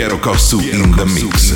Piero Cossu in the mix.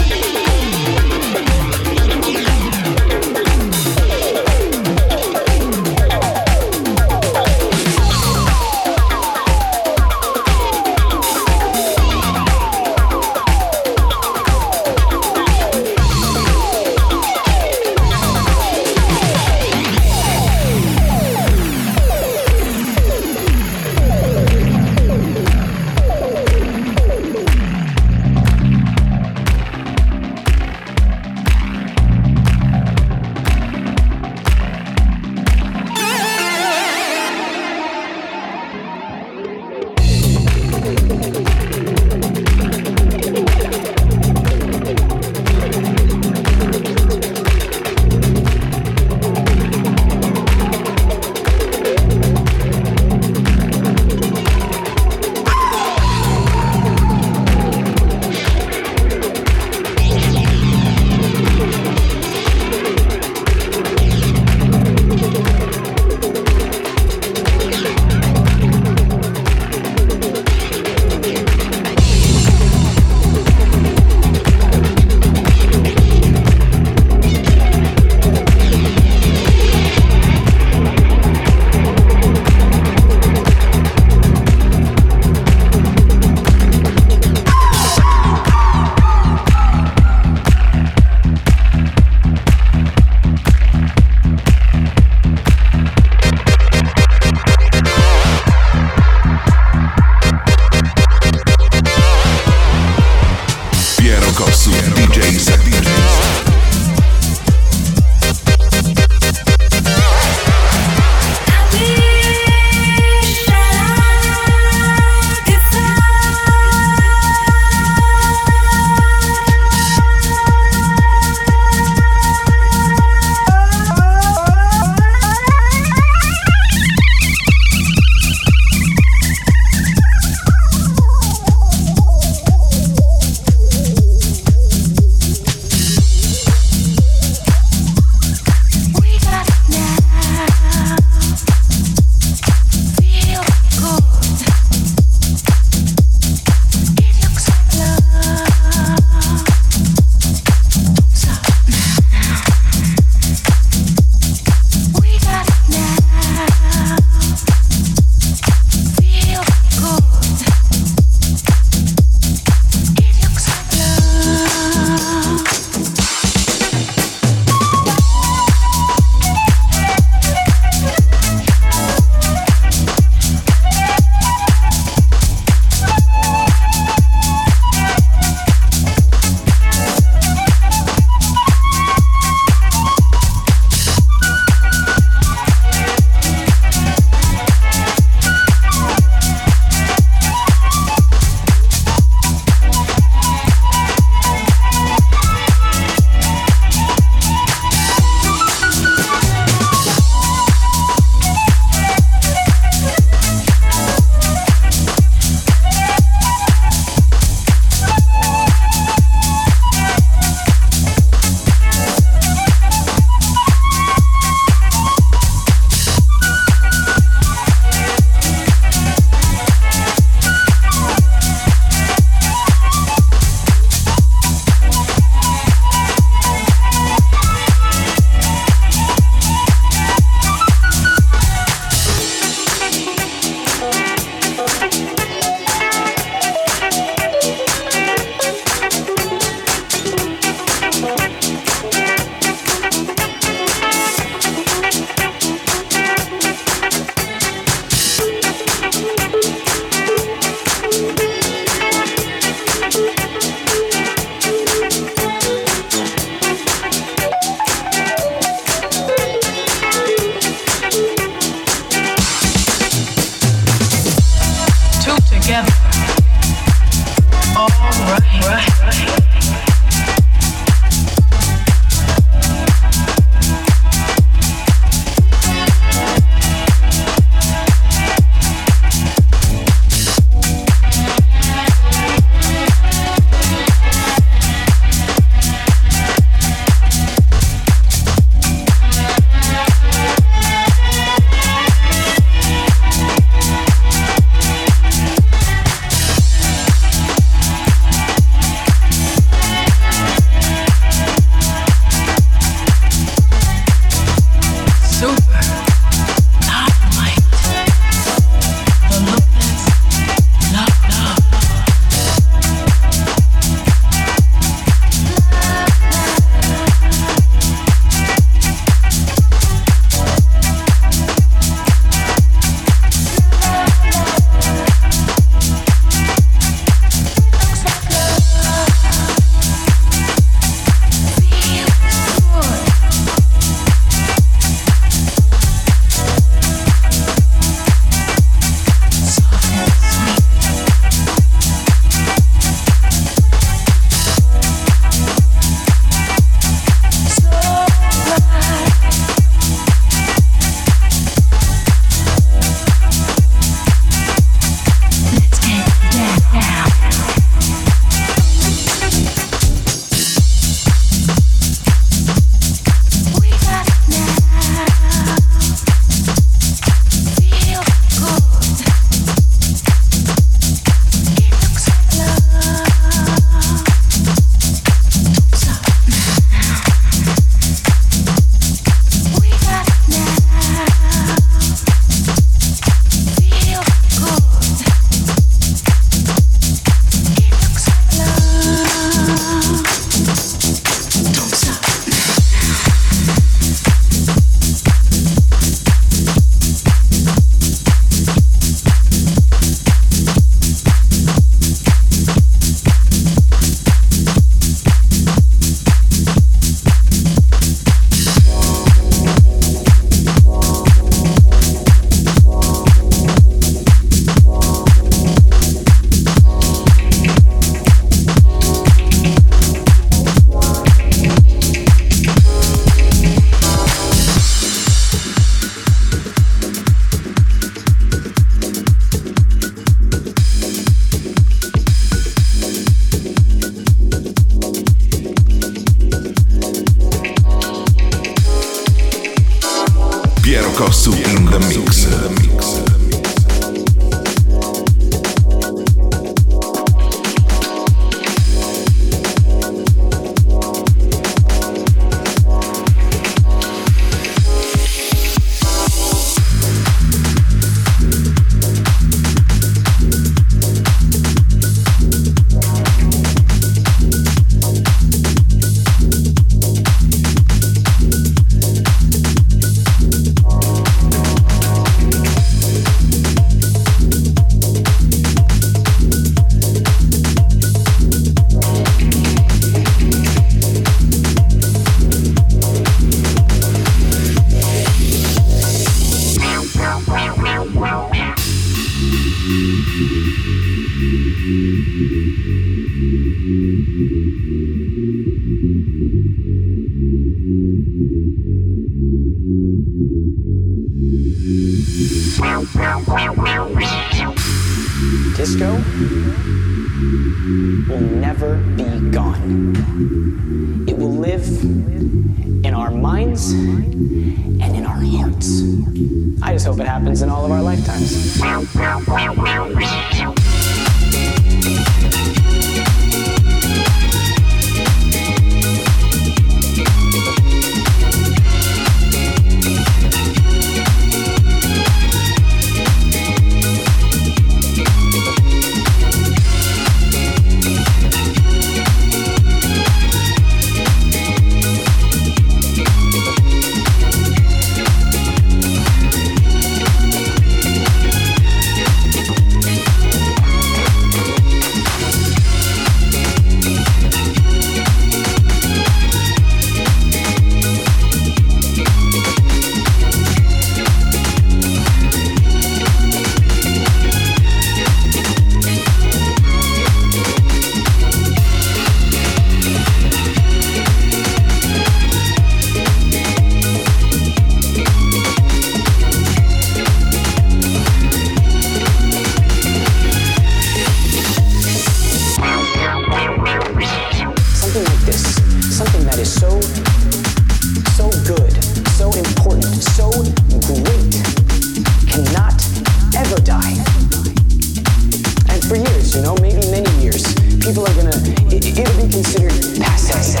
know, maybe many years, people are gonna, it'll be considered passé.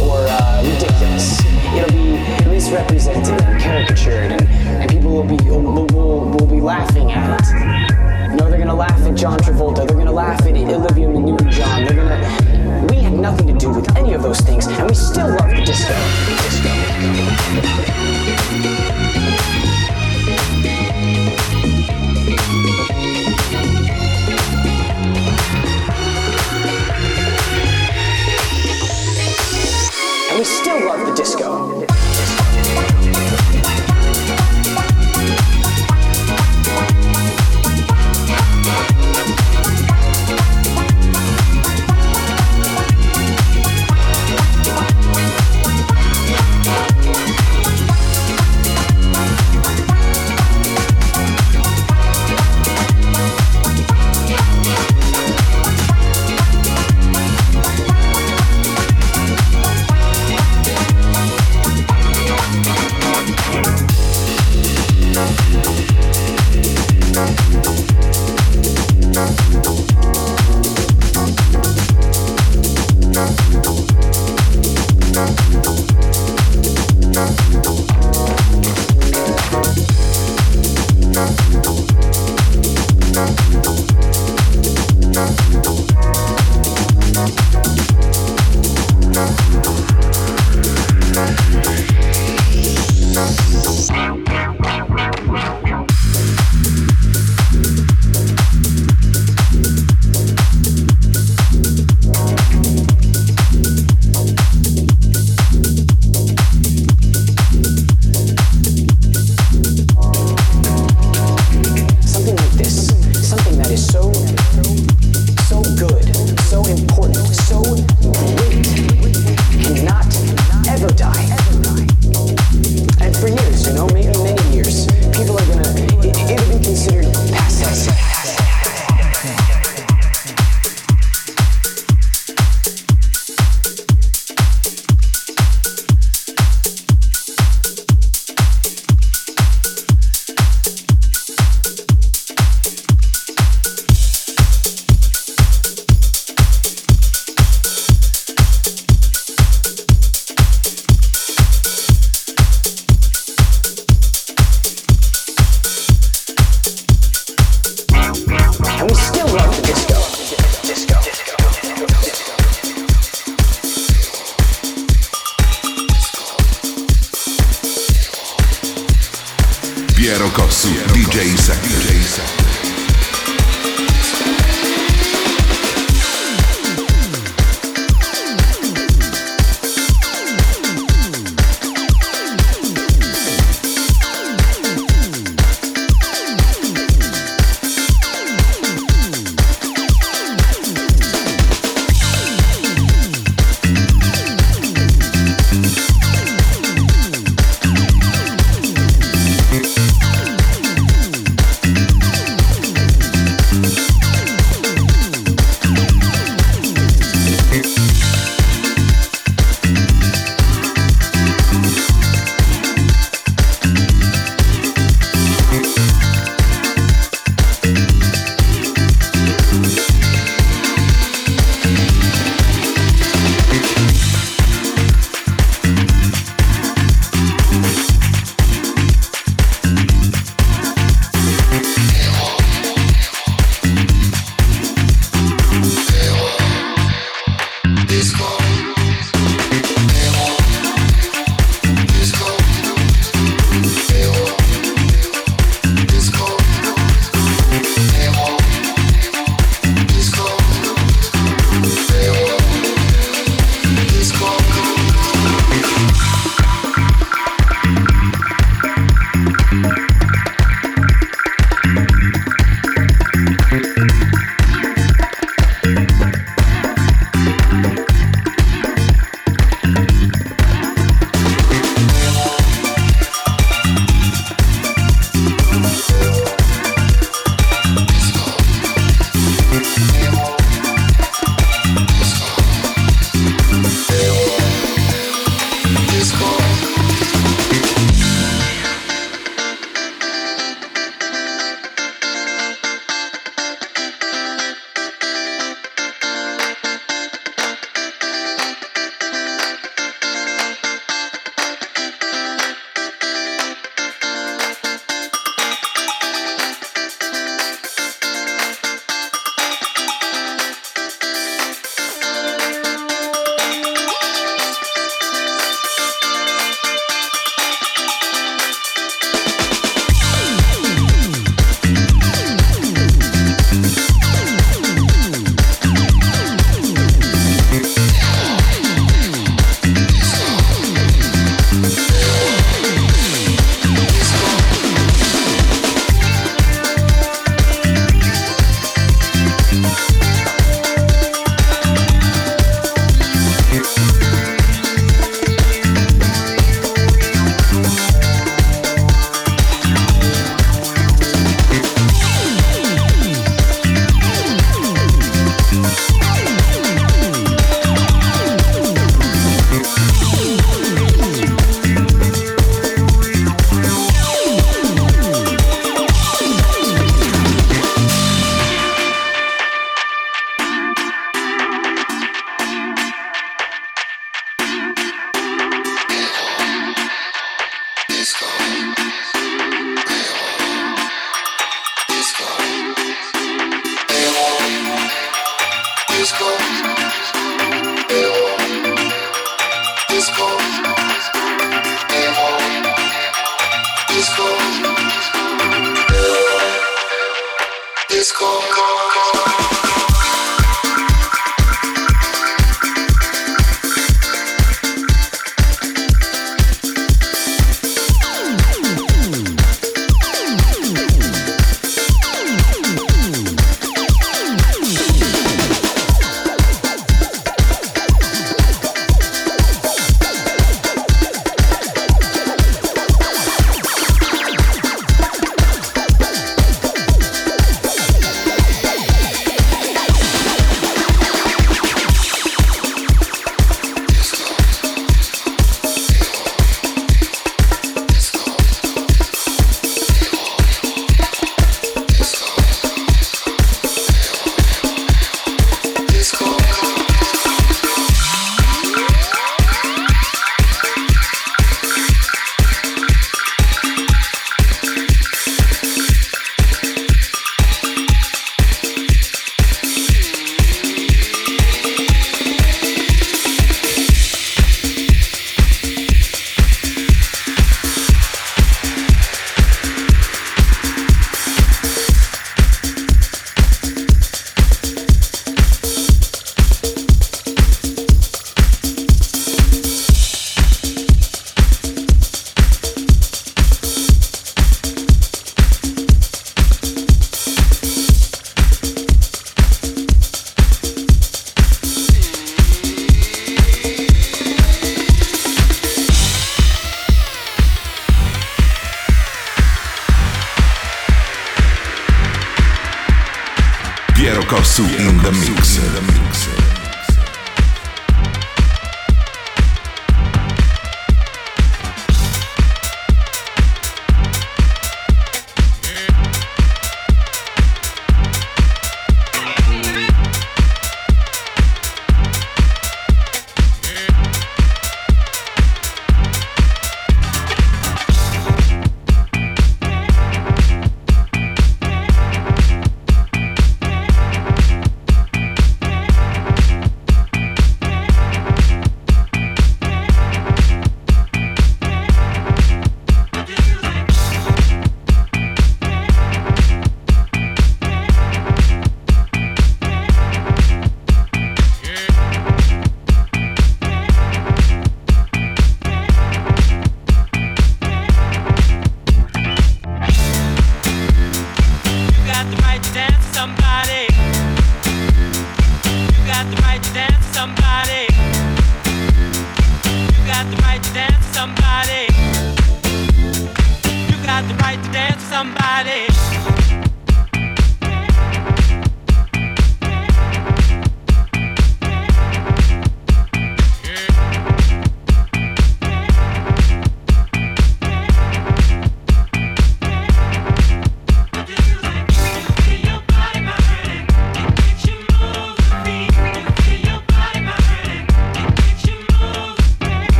Or ridiculous. It'll be misrepresented and caricatured, and people will be laughing at it. You know, they're gonna laugh at John Travolta. They're gonna laugh at Olivia Newton-John. They're gonna. We had nothing to do with any of those things, and we still love the disco. We still love the disco.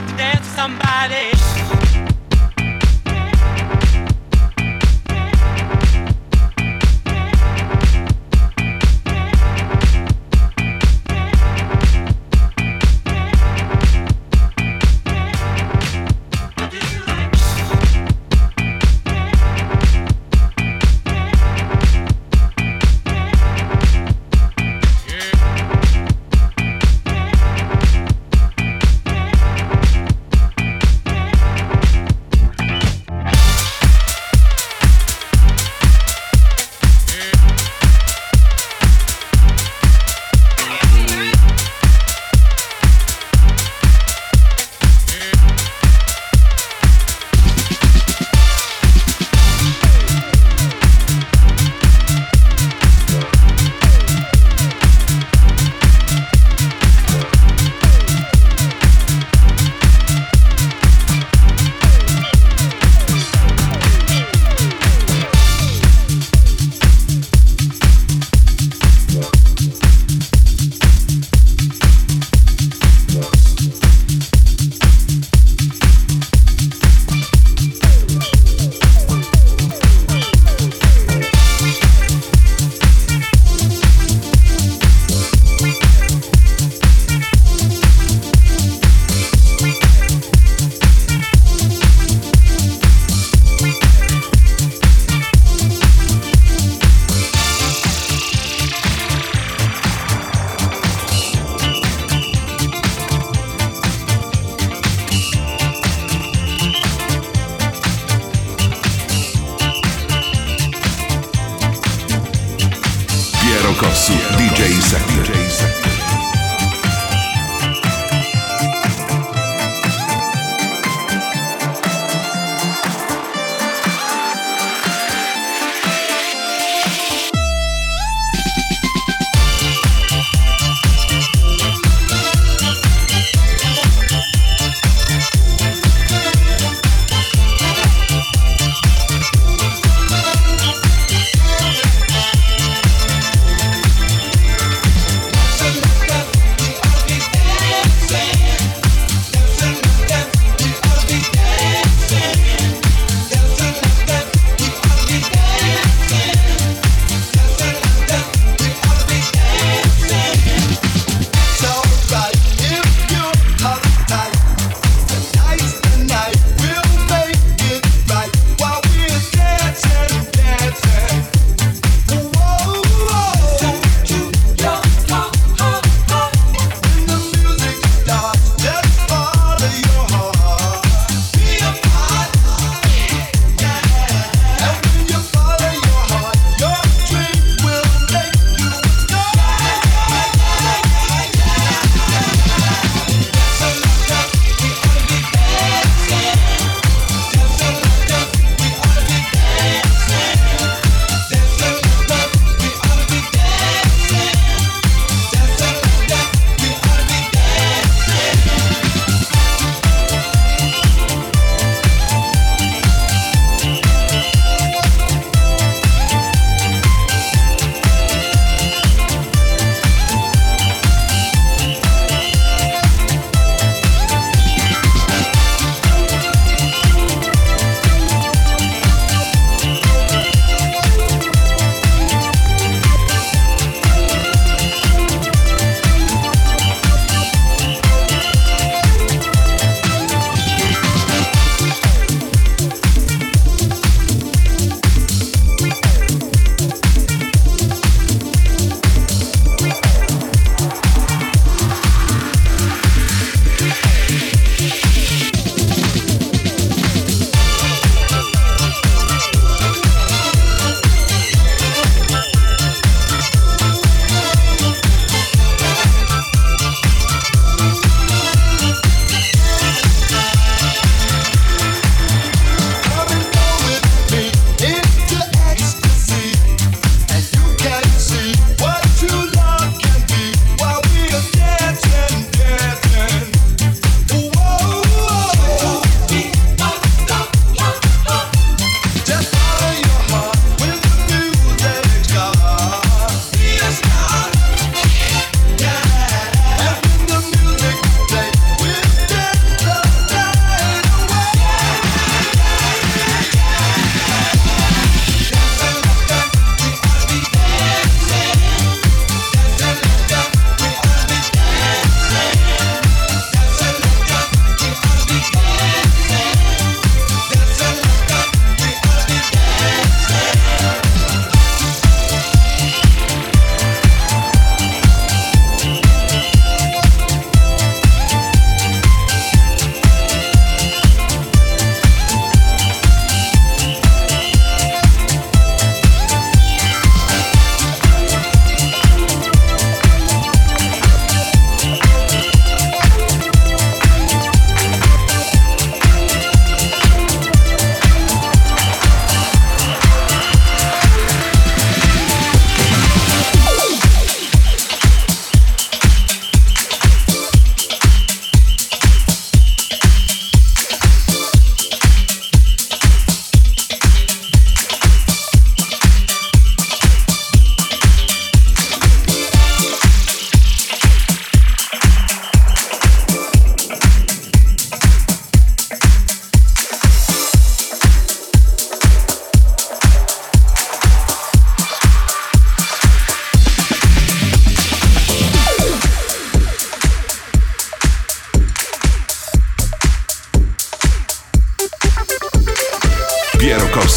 like to dance with somebody.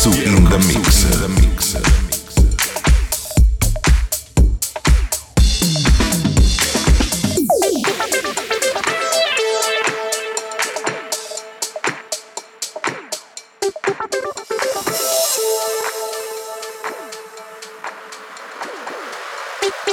su In The Mix.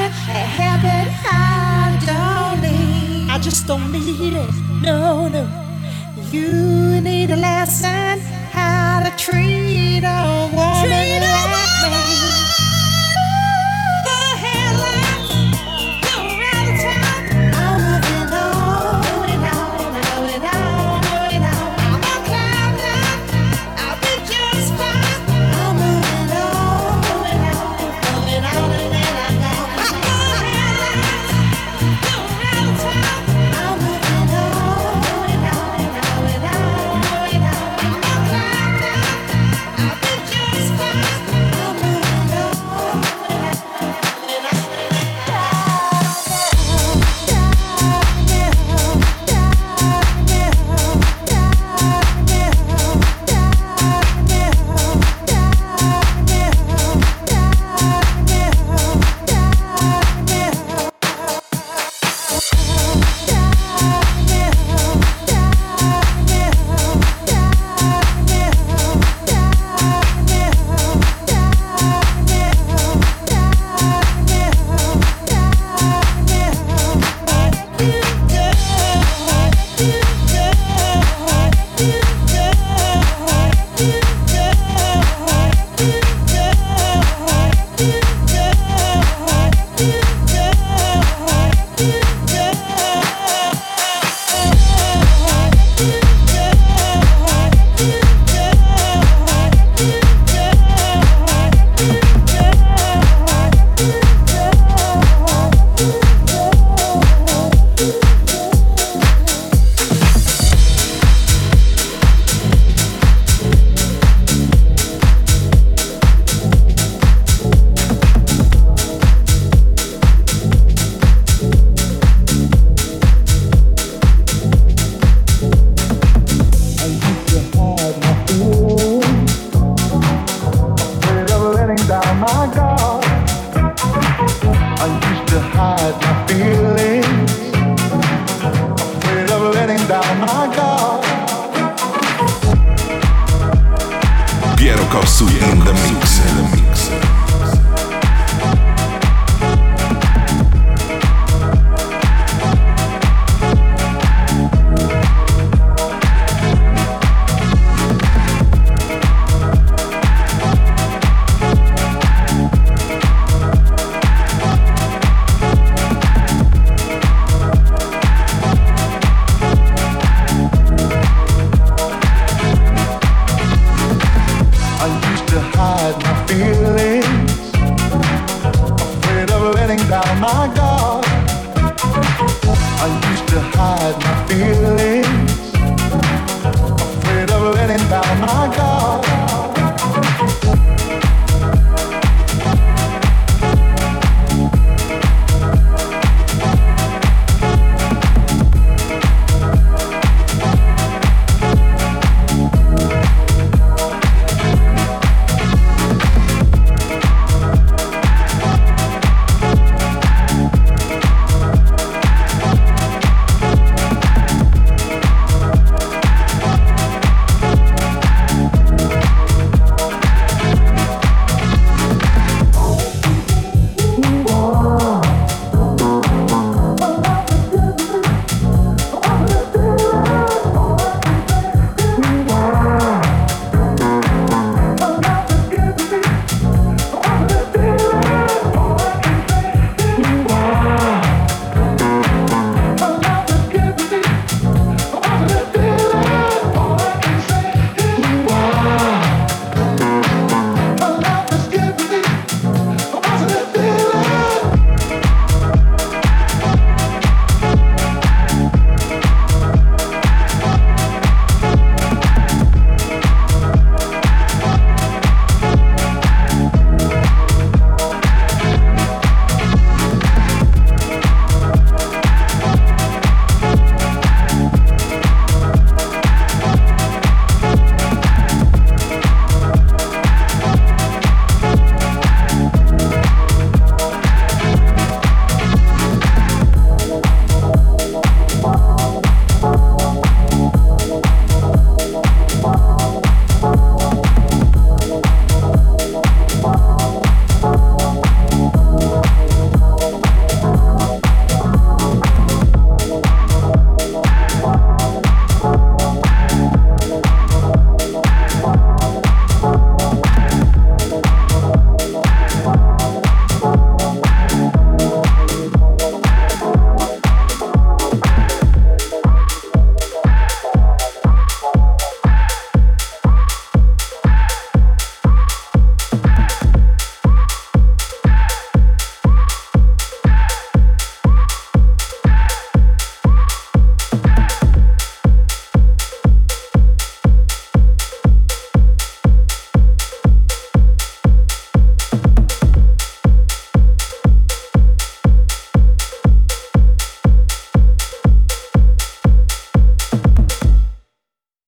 have a habit I don't need. I just don't need it, no, no. You need a lesson how to treat a woman. Treat a woman. My God.